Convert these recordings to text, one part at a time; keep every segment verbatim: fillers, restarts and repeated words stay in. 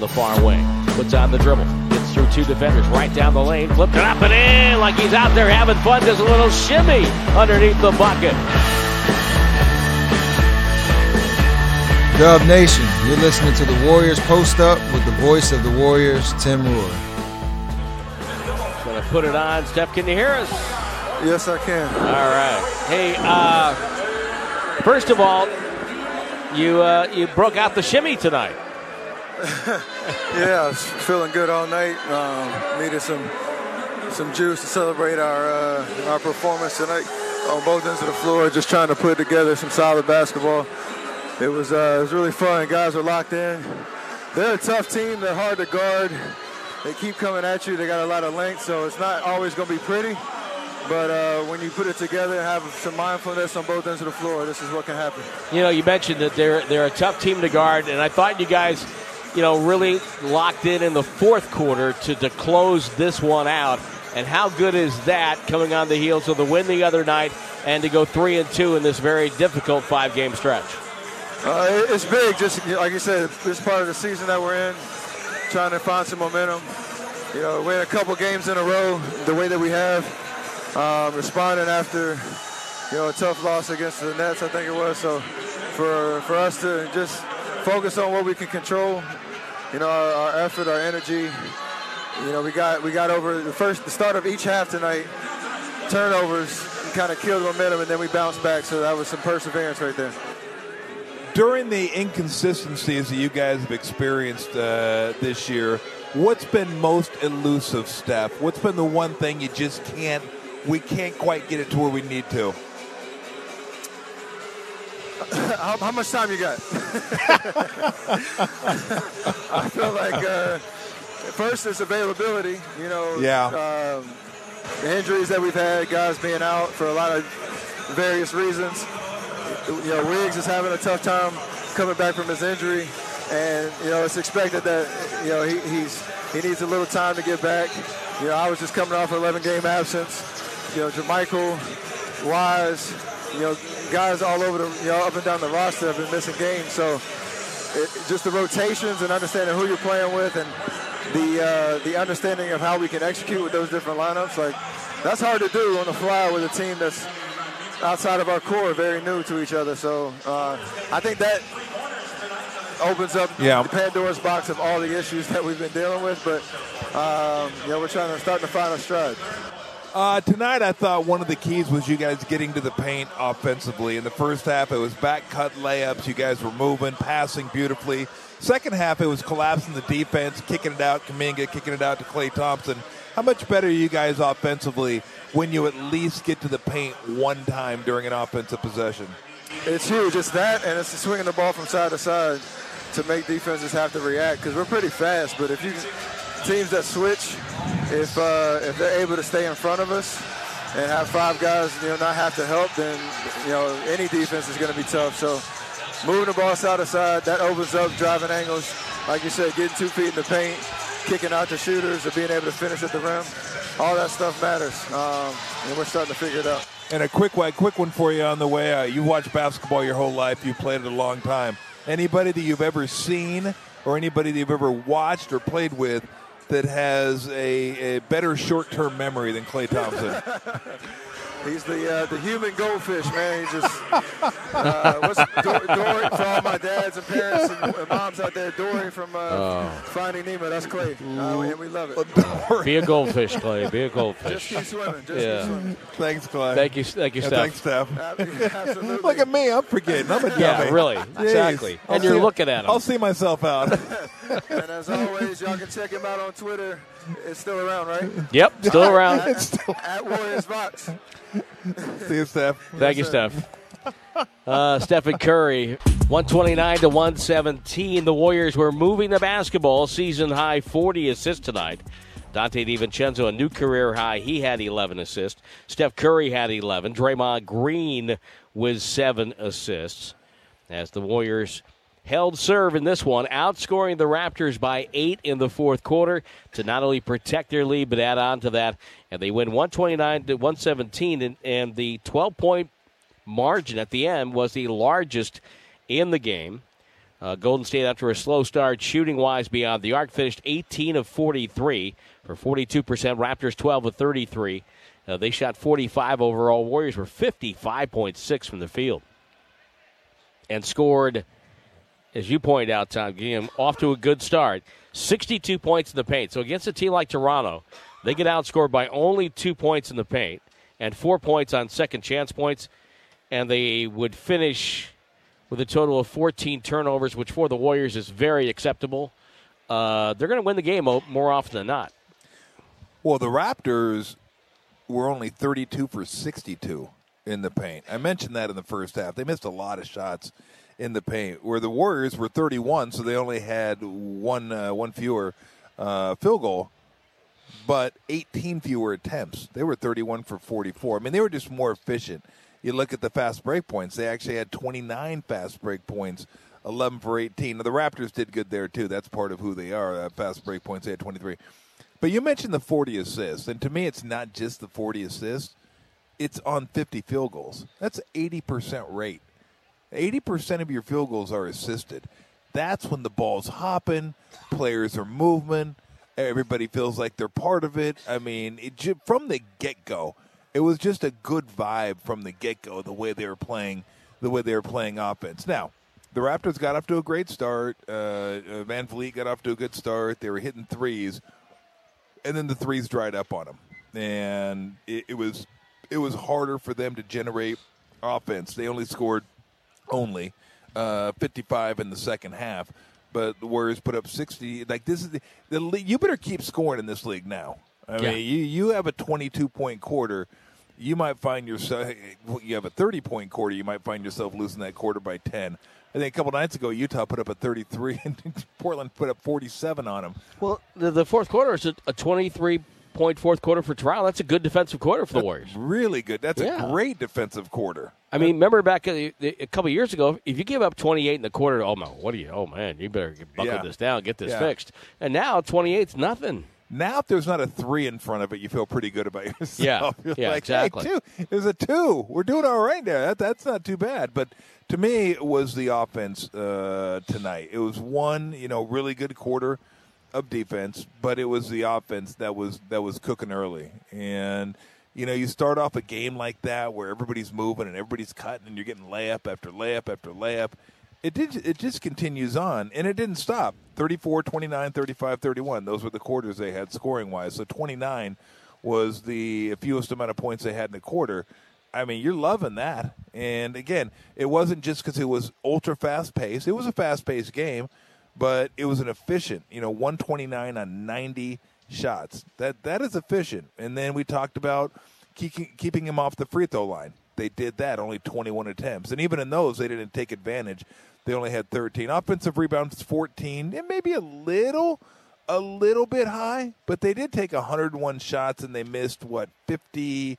the far wing. Puts on the dribble. Gets through two defenders. Right down the lane. Flipped it up and in like he's out there having fun. Does a little shimmy underneath the bucket. Dub Nation, you're listening to the Warriors Post Up with the voice of the Warriors, Tim Roye. Gonna put it on. Steph, can you hear us? Yes, I can. All right. Hey, uh, first of all, you uh, you broke out the shimmy tonight. Yeah, I was feeling good all night. Um, needed some some juice to celebrate our uh, our performance tonight on both ends of the floor. Just trying to put together some solid basketball. It was uh, it was really fun. Guys are locked in. They're a tough team. They're hard to guard. They keep coming at you. They got a lot of length, so it's not always going to be pretty. But uh, when you put it together and have some mindfulness on both ends of the floor, this is what can happen. You know, you mentioned that they're they're a tough team to guard, and I thought you guys, you know, really locked in in the fourth quarter to, to close this one out. And how good is that coming on the heels of the win the other night and to go three and two in this very difficult five-game stretch? Uh, it's big, just like you said, this part of the season that we're in, trying to find some momentum. You know, we're in a couple games in a row the way that we have, um, responding after, you know, a tough loss against the Nets, I think it was. So for for us to just focus on what we can control, you know, our, our effort, our energy. You know, we got we got over the first the start of each half tonight, turnovers kind of killed momentum, and then we bounced back. So that was some perseverance right there. During the inconsistencies that you guys have experienced uh, this year, what's been most elusive, Steph? What's been the one thing you just can't, we can't quite get it to where we need to? How, how much time you got? I feel like uh, first it's availability, you know. Yeah. Um, the injuries that we've had, guys being out for a lot of various reasons. You know, Wiggs is having a tough time coming back from his injury, and you know it's expected that you know he, he's he needs a little time to get back. You know, I was just coming off an eleven-game absence. You know, Jermichael Wise, you know, guys all over the you know up and down the roster have been missing games. So it, just the rotations and understanding who you're playing with, and the uh, the understanding of how we can execute with those different lineups, like that's hard to do on the fly with a team that's outside of our core, very new to each other. So uh, I think that opens up yeah. the Pandora's box of all the issues that we've been dealing with. But, um, you know, we're trying to start to find a stride. Uh, tonight I thought one of the keys was you guys getting to the paint offensively. In the first half, it was back-cut layups. You guys were moving, passing beautifully. Second half, it was collapsing the defense, kicking it out, Kuminga, kicking it out to Klay Thompson. How much better are you guys offensively when you at least get to the paint one time during an offensive possession? It's huge. It's that, and it's swinging the ball from side to side to make defenses have to react because we're pretty fast. But if you teams that switch, if uh, if they're able to stay in front of us and have five guys, you know, not have to help, then you know any defense is going to be tough. So moving the ball side to side, that opens up driving angles. Like you said, getting two feet in the paint, kicking out the shooters, or being able to finish at the rim. All that stuff matters, um, and we're starting to figure it out. And a quick one, quick one for you on the way out. You watch basketball your whole life. You played it a long time. Anybody that you've ever seen or anybody that you've ever watched or played with that has a, a better short-term memory than Klay Thompson? He's the uh, the human goldfish, man. He just uh, what's Dory, Dory for all my dads and parents and, and moms out there. Dory from uh, oh. Finding Nemo. That's Klay, uh, and we love it. Be a goldfish, Klay. Be a goldfish. Just keep swimming. Just yeah. keep swimming. Thanks, Klay. Thank you, thank you, Steph. Thanks, Steph. Absolutely. Look at me. I'm forgetting. I'm a dummy. Yeah, really. Jeez. Exactly. I'll and you're looking at him. I'll see myself out. And as always, y'all can check him out on Twitter. It's still around, right? Yep, still around. At, still at WarriorsVox. See you, Steph. Thank yes, you, sir. Steph. Uh, Stephen Curry, one twenty-nine to one seventeen. The Warriors were moving the basketball. Season high forty assists tonight. Dante DiVincenzo, a new career high. He had eleven assists. Steph Curry had eleven. Draymond Green with seven assists. As the Warriors held serve in this one, outscoring the Raptors by eight in the fourth quarter to not only protect their lead, but add on to that. And they win one twenty-nine to one seventeen, and, and the twelve-point margin at the end was the largest in the game. Uh, Golden State, after a slow start, shooting-wise beyond the arc, finished eighteen of forty-three for forty-two percent. Raptors twelve of thirty-three. Uh, they shot forty-five overall. Warriors were fifty-five point six from the field and scored, as you point out, Tom Guillaume, off to a good start, sixty-two points in the paint. So against a team like Toronto, they get outscored by only two points in the paint and four points on second chance points, and they would finish with a total of fourteen turnovers, which for the Warriors is very acceptable. Uh, they're going to win the game more often than not. Well, the Raptors were only thirty-two for sixty-two in the paint. I mentioned that in the first half. They missed a lot of shots in the paint, where the Warriors were thirty-one, so they only had one uh, one fewer uh, field goal, but eighteen fewer attempts. They were thirty-one for forty-four. I mean, they were just more efficient. You look at the fast break points. They actually had twenty-nine fast break points, eleven for eighteen. Now, the Raptors did good there, too. That's part of who they are, uh, fast break points. They had twenty-three. But you mentioned the forty assists, and to me it's not just the forty assists. It's on fifty field goals. That's eighty percent rate. eighty percent of your field goals are assisted. That's when the ball's hopping, players are moving, everybody feels like they're part of it. I mean, it, from the get-go, it was just a good vibe from the get-go, the way they were playing, the way they were playing offense. Now, the Raptors got off to a great start. Uh, VanVleet got off to a good start. They were hitting threes, and then the threes dried up on them, and it, it was it was harder for them to generate offense. They only scored only uh, fifty-five in the second half, but the Warriors put up sixty. Like this is the, the you better keep scoring in this league now. I yeah. mean, you you have a twenty-two point quarter, you might find yourself you have a thirty point quarter, you might find yourself losing that quarter by ten. I think a couple nights ago, Utah put up a thirty-three, and Portland put up forty-seven on them. Well, the, the fourth quarter is a twenty-three point fourth quarter for Toronto. That's a good defensive quarter for the Warriors. Really good. That's yeah. a great defensive quarter. I mean, remember back a, a couple years ago, if you give up twenty-eight in the quarter, oh, my, what are you? Oh, man, you better buckle yeah. this down, get this yeah. fixed. And now twenty-eight's nothing. Now, if there's not a three in front of it, you feel pretty good about yourself. Yeah, You're yeah like, exactly. Hey, two. There's a two. We're doing all right there. That, that's not too bad. But to me, it was the offense uh, tonight. It was one, you know, really good quarter of defense, but it was the offense that was that was cooking early. And you know, you start off a game like that where everybody's moving and everybody's cutting, and you're getting layup after layup after layup. It did. It just continues on, and it didn't stop. thirty-four, twenty-nine, thirty-five, thirty-one. Those were the quarters they had scoring-wise. So twenty-nine was the fewest amount of points they had in a quarter. I mean, you're loving that. And, again, it wasn't just because it was ultra-fast paced. It was a fast-paced game, but it was an efficient, you know, one twenty-nine on ninety shots. That That is efficient. And then we talked about keep, keeping him off the free throw line. They did that, only twenty-one attempts. And even in those, they didn't take advantage. They only had thirteen. Offensive rebounds, fourteen. It may be a little, a little bit high, but they did take one hundred one shots, and they missed, what, fifty,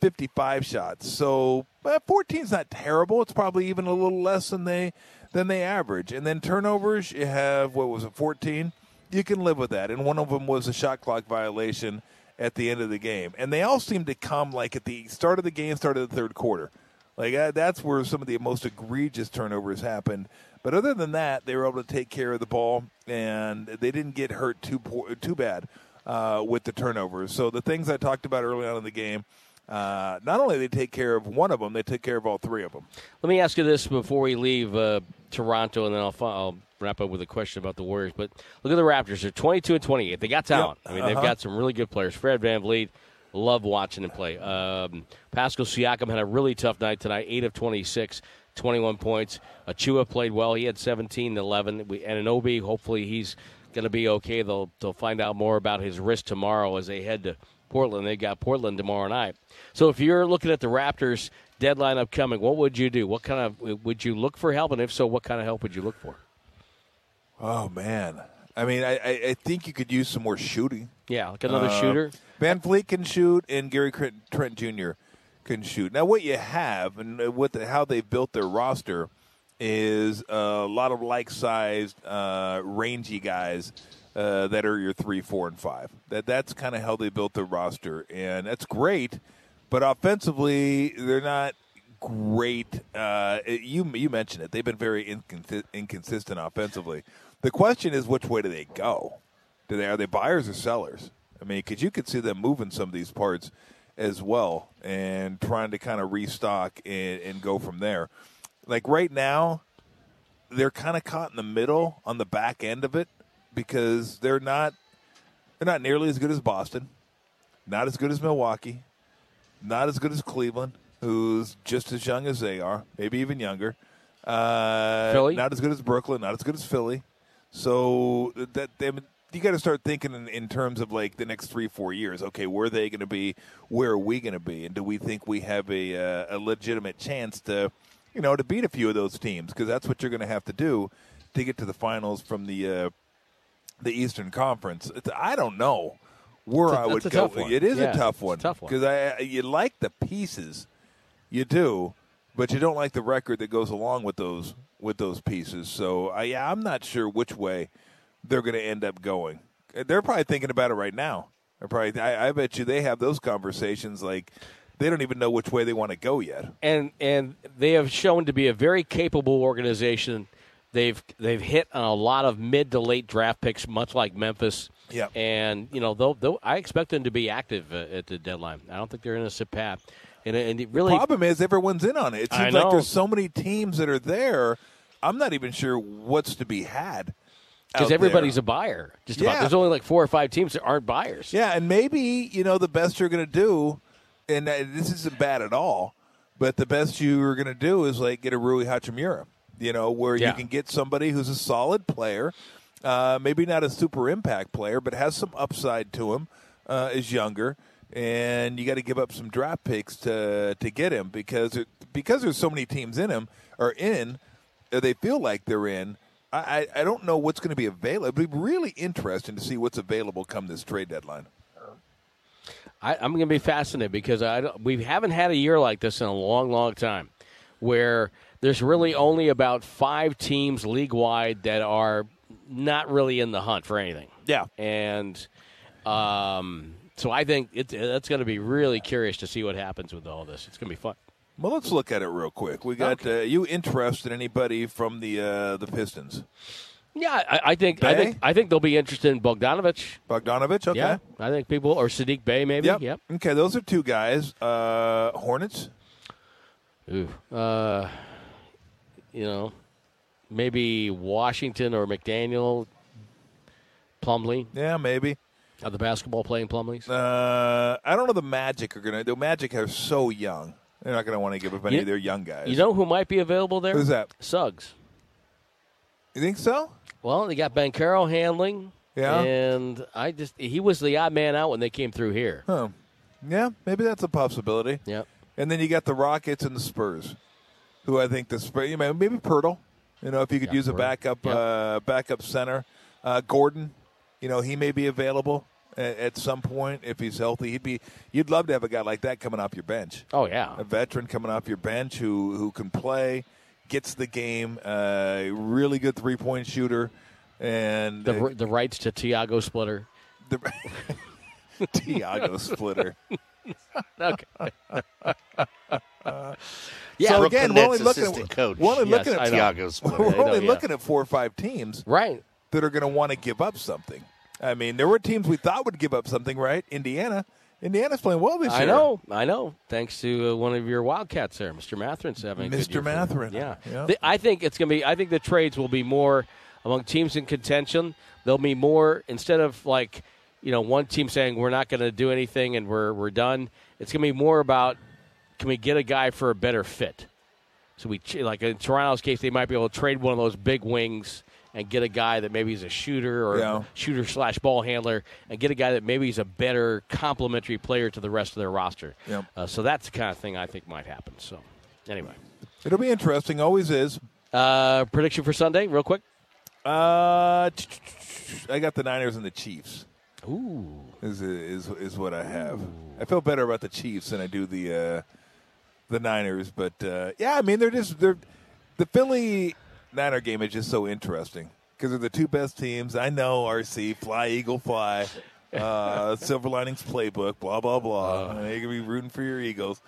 fifty-five shots. So fourteen is not terrible. It's probably even a little less than they than they average. And then turnovers, you have, what was it, fourteen? You can live with that. And one of them was a shot clock violation at the end of the game. And they all seemed to come, like, at the start of the game, start of the third quarter. Like, uh, that's where some of the most egregious turnovers happened. But other than that, they were able to take care of the ball, and they didn't get hurt too poor, too bad uh, with the turnovers. So the things I talked about early on in the game, uh, not only did they take care of one of them, they took care of all three of them. Let me ask you this before we leave uh, Toronto, and then I'll, I'll wrap up with a question about the Warriors. But look at the Raptors. They're twenty-two and twenty-eight. They got talent. Yep. I mean, uh-huh. they've got some really good players. Fred VanVleet. Love watching him play. Um, Pascal Siakam had a really tough night tonight, eight of twenty-six, twenty-one points. Achua played well. He had seventeen and eleven. We, and an O B, hopefully he's going to be okay. They'll, they'll find out more about his wrist tomorrow as they head to Portland. They got Portland tomorrow night. So if you're looking at the Raptors deadline upcoming, what would you do? What kind of would you look for help? And if so, what kind of help would you look for? Oh, man. I mean, I, I think you could use some more shooting. Yeah, like another uh, shooter. VanVleet can shoot, and Gary Trent Junior can shoot. Now, what you have and what the, how they built their roster is a lot of like-sized, uh, rangy guys uh, that are your three, four, and five. That that's kind of how they built their roster, and that's great. But offensively, they're not great uh, – you you mentioned it. They've been very incons- inconsistent offensively. The question is, which way do they go? Do they Are they buyers or sellers? I mean, because you could see them moving some of these parts as well and trying to kind of restock and, and go from there. Like right now, they're kind of caught in the middle on the back end of it because they're not they're not nearly as good as Boston, not as good as Milwaukee, not as good as Cleveland, who's just as young as they are, maybe even younger. Uh, Philly, not as good as Brooklyn, not as good as Philly. So that they. You got to start thinking in, in terms of like the next three, four years. Okay, where are they going to be? Where are we going to be? And do we think we have a uh, a legitimate chance to, you know, to beat a few of those teams? Because that's what you're going to have to do to get to the finals from the uh, the Eastern Conference. It's, I don't know where a, I would go. It is yeah, a tough one. It's a tough one because I you like the pieces, you do, but you don't like the record that goes along with those with those pieces. So I, I'm not sure which way they're going to end up going. They're probably thinking about it right now. They're probably, I, I bet you they have those conversations like they don't even know which way they want to go yet. And and they have shown to be a very capable organization. They've they've hit on a lot of mid to late draft picks, much like Memphis. Yeah. And you know, they'll, they'll, I expect them to be active uh, at the deadline. I don't think they're in a sip path. And and it really the problem is everyone's in on it. It seems like there's so many teams that are there. I'm not even sure what's to be had. Because everybody's there. A buyer. Just yeah. about. There's only like four or five teams that aren't buyers. Yeah, and maybe, you know, the best you're going to do, and this isn't bad at all, but the best you're going to do is, like, get a Rui Hachimura, you know, where yeah. you can get somebody who's a solid player, uh, maybe not a super impact player, but has some upside to him, uh, is younger, and you got to give up some draft picks to to get him because it, because there's so many teams in him, or in, or they feel like they're in. I, I don't know what's going to be available. It'd be really interesting to see what's available come this trade deadline. I, I'm going to be fascinated because I don't, we haven't had a year like this in a long, long time where there's really only about five teams league-wide that are not really in the hunt for anything. Yeah. And um, so I think it, it's going to be really curious to see what happens with all this. It's going to be fun. Well, let's look at it real quick. We got okay. uh, you interested in anybody from the uh, the Pistons? Yeah, I, I think Bay? I think I think they'll be interested in Bogdanovich. Bogdanovich, okay. Yeah, I think people or Sadiq Bey maybe. Yep. yep. Okay, those are two guys. Uh, Hornets. Ooh. Uh, you know, maybe Washington or McDaniel, Plumlee. Yeah, maybe. Are the basketball playing Plumlees? Uh, I don't know. The Magic are gonna. The Magic are so young. They're not going to want to give up any you, of their young guys. You know who might be available there? Who's that? Suggs. You think so? Well, they got Banchero handling. Yeah. And I just he was the odd man out when they came through here. Huh. Yeah, maybe that's a possibility. Yeah. And then you got the Rockets and the Spurs, who I think the Spurs, you know, maybe Pirtle, you know, if you could yeah, use Pirtle. a backup yeah. uh, backup center. Uh, Gordon, you know, he may be available at some point, if he's healthy. He'd be. You'd love to have a guy like that coming off your bench. Oh yeah, a veteran coming off your bench who who can play, gets the game. Uh, really good three point shooter, and the uh, the rights to Tiago Splitter. The Tiago Splitter. Okay. uh, yeah. So again, we're only looking at coach. We're only yes, looking at Tiago Splitter. We're only know, yeah. looking at four or five teams, right, that are going to want to give up something. I mean, there were teams we thought would give up something, right? Indiana. Indiana's playing well this year. I know. I know. Thanks to uh, one of your Wildcats there, Mister Mathurin's having a good year. Mister Mathurin. Yeah. yeah. The, I think it's going to be – I think the trades will be more among teams in contention. They'll be more – instead of like, you know, one team saying we're not going to do anything and we're we're done, it's going to be more about can we get a guy for a better fit. So we – like in Toronto's case, they might be able to trade one of those big wings – and get a guy that maybe is a shooter or yeah. shooter slash ball handler, and get a guy that maybe is a better complementary player to the rest of their roster. Yep. Uh, so that's the kind of thing I think might happen. So anyway. It'll be interesting. Always is. Uh, prediction for Sunday, real quick. Uh, I got the Niners and the Chiefs. Ooh. Is is is what I have. Ooh. I feel better about the Chiefs than I do the uh, the Niners. But, uh, yeah, I mean, they're just – they're the Philly – Niner game is just so interesting because they're the two best teams. I know, R C, fly, eagle, fly, uh, Silver Linings Playbook, blah, blah, blah. Uh, You're going to be rooting for your Eagles.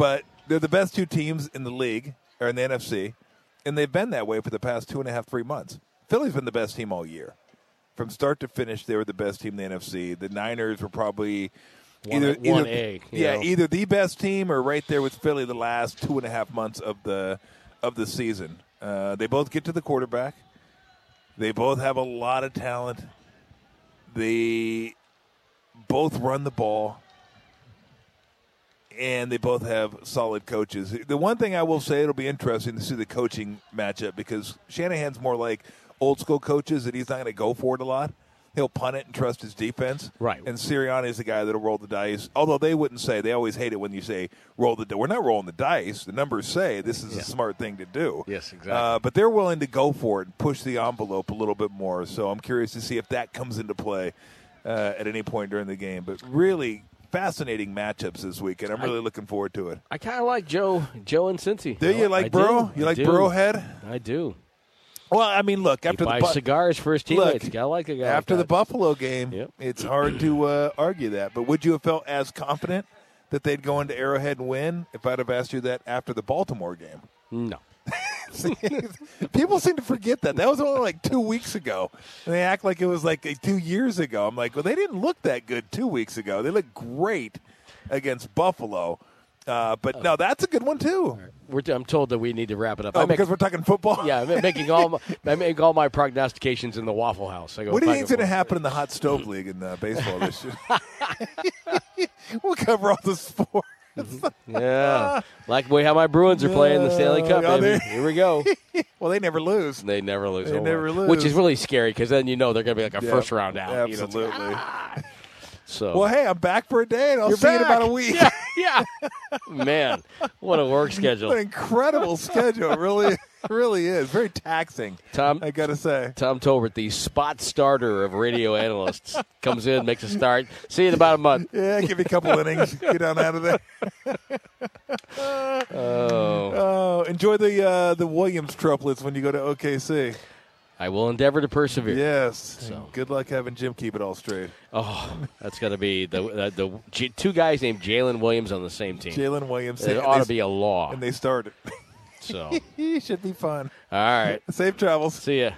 But they're the best two teams in the league, or in the N F C, and they've been that way for the past two and a half, three months. Philly's been the best team all year. From start to finish, they were the best team in the N F C. The Niners were probably either, one, either, one A, yeah, know. either the best team or right there with Philly the last two and a half months of the of the season. Uh, they both get to the quarterback. They both have a lot of talent. They both run the ball. And they both have solid coaches. The one thing I will say, it'll be interesting to see the coaching matchup because Shanahan's more like old-school coaches that he's not going to go for it a lot. He'll punt it and trust his defense. Right. And Sirianni's the guy that'll roll the dice, although they wouldn't say. They always hate it when you say, roll the dice. We're not rolling the dice. The numbers say this is yeah. a smart thing to do. Yes, exactly. Uh, but they're willing to go for it and push the envelope a little bit more. So I'm curious to see if that comes into play uh, at any point during the game. But really – fascinating matchups this weekend. I'm really I, looking forward to it. I kind of like Joe Joe and Cincy. Do you like I Burrow? Do. You I like do. Burrowhead? I do. Well, I mean, look. After he the bu- cigars for his teammates. Look, I like the guy. After the Buffalo game, yep. it's hard to uh, argue that. But would you have felt as confident that they'd go into Arrowhead and win if I'd have asked you that after the Baltimore game? No. People seem to forget that. That was only like two weeks ago. And they act like it was like two years ago. I'm like, well, they didn't look that good two weeks ago. They looked great against Buffalo. Uh, but, uh, no, that's a good one, too. We're, I'm told that we need to wrap it up. Oh, I make, because we're talking football? Yeah, I'm making all my, I make all my prognostications in the Waffle House. I go, what do you think's going to happen in the Hot Stove League in uh, baseball this year? We'll cover all the sports. Yeah, like the way how my Bruins are playing the Stanley Cup, baby. Here we go. Well, they never lose. They never lose. They never lose. Which is really scary because then you know they're going to be like a yeah, first round out. Absolutely. You know, like, ah. So well, hey, I'm back for a day, and I'll You're see back. you in about a week. Yeah, yeah. Man, what a work schedule! An incredible schedule, really. It really is. Very taxing, Tom. I got to say. Tom Tolbert, the spot starter of radio analysts, comes in, makes a start. See you in about a month. Yeah, give you a couple innings. Get on out of there. oh. oh. Enjoy the uh, the Williams triplets when you go to O K C. I will endeavor to persevere. Yes. So. Good luck having Jim keep it all straight. Oh, that's got to be the the, the G, two guys named Jalen Williams on the same team. Jalen Williams. It ought they, to be a law. And they started. So should be fun. All right. Safe travels. See ya.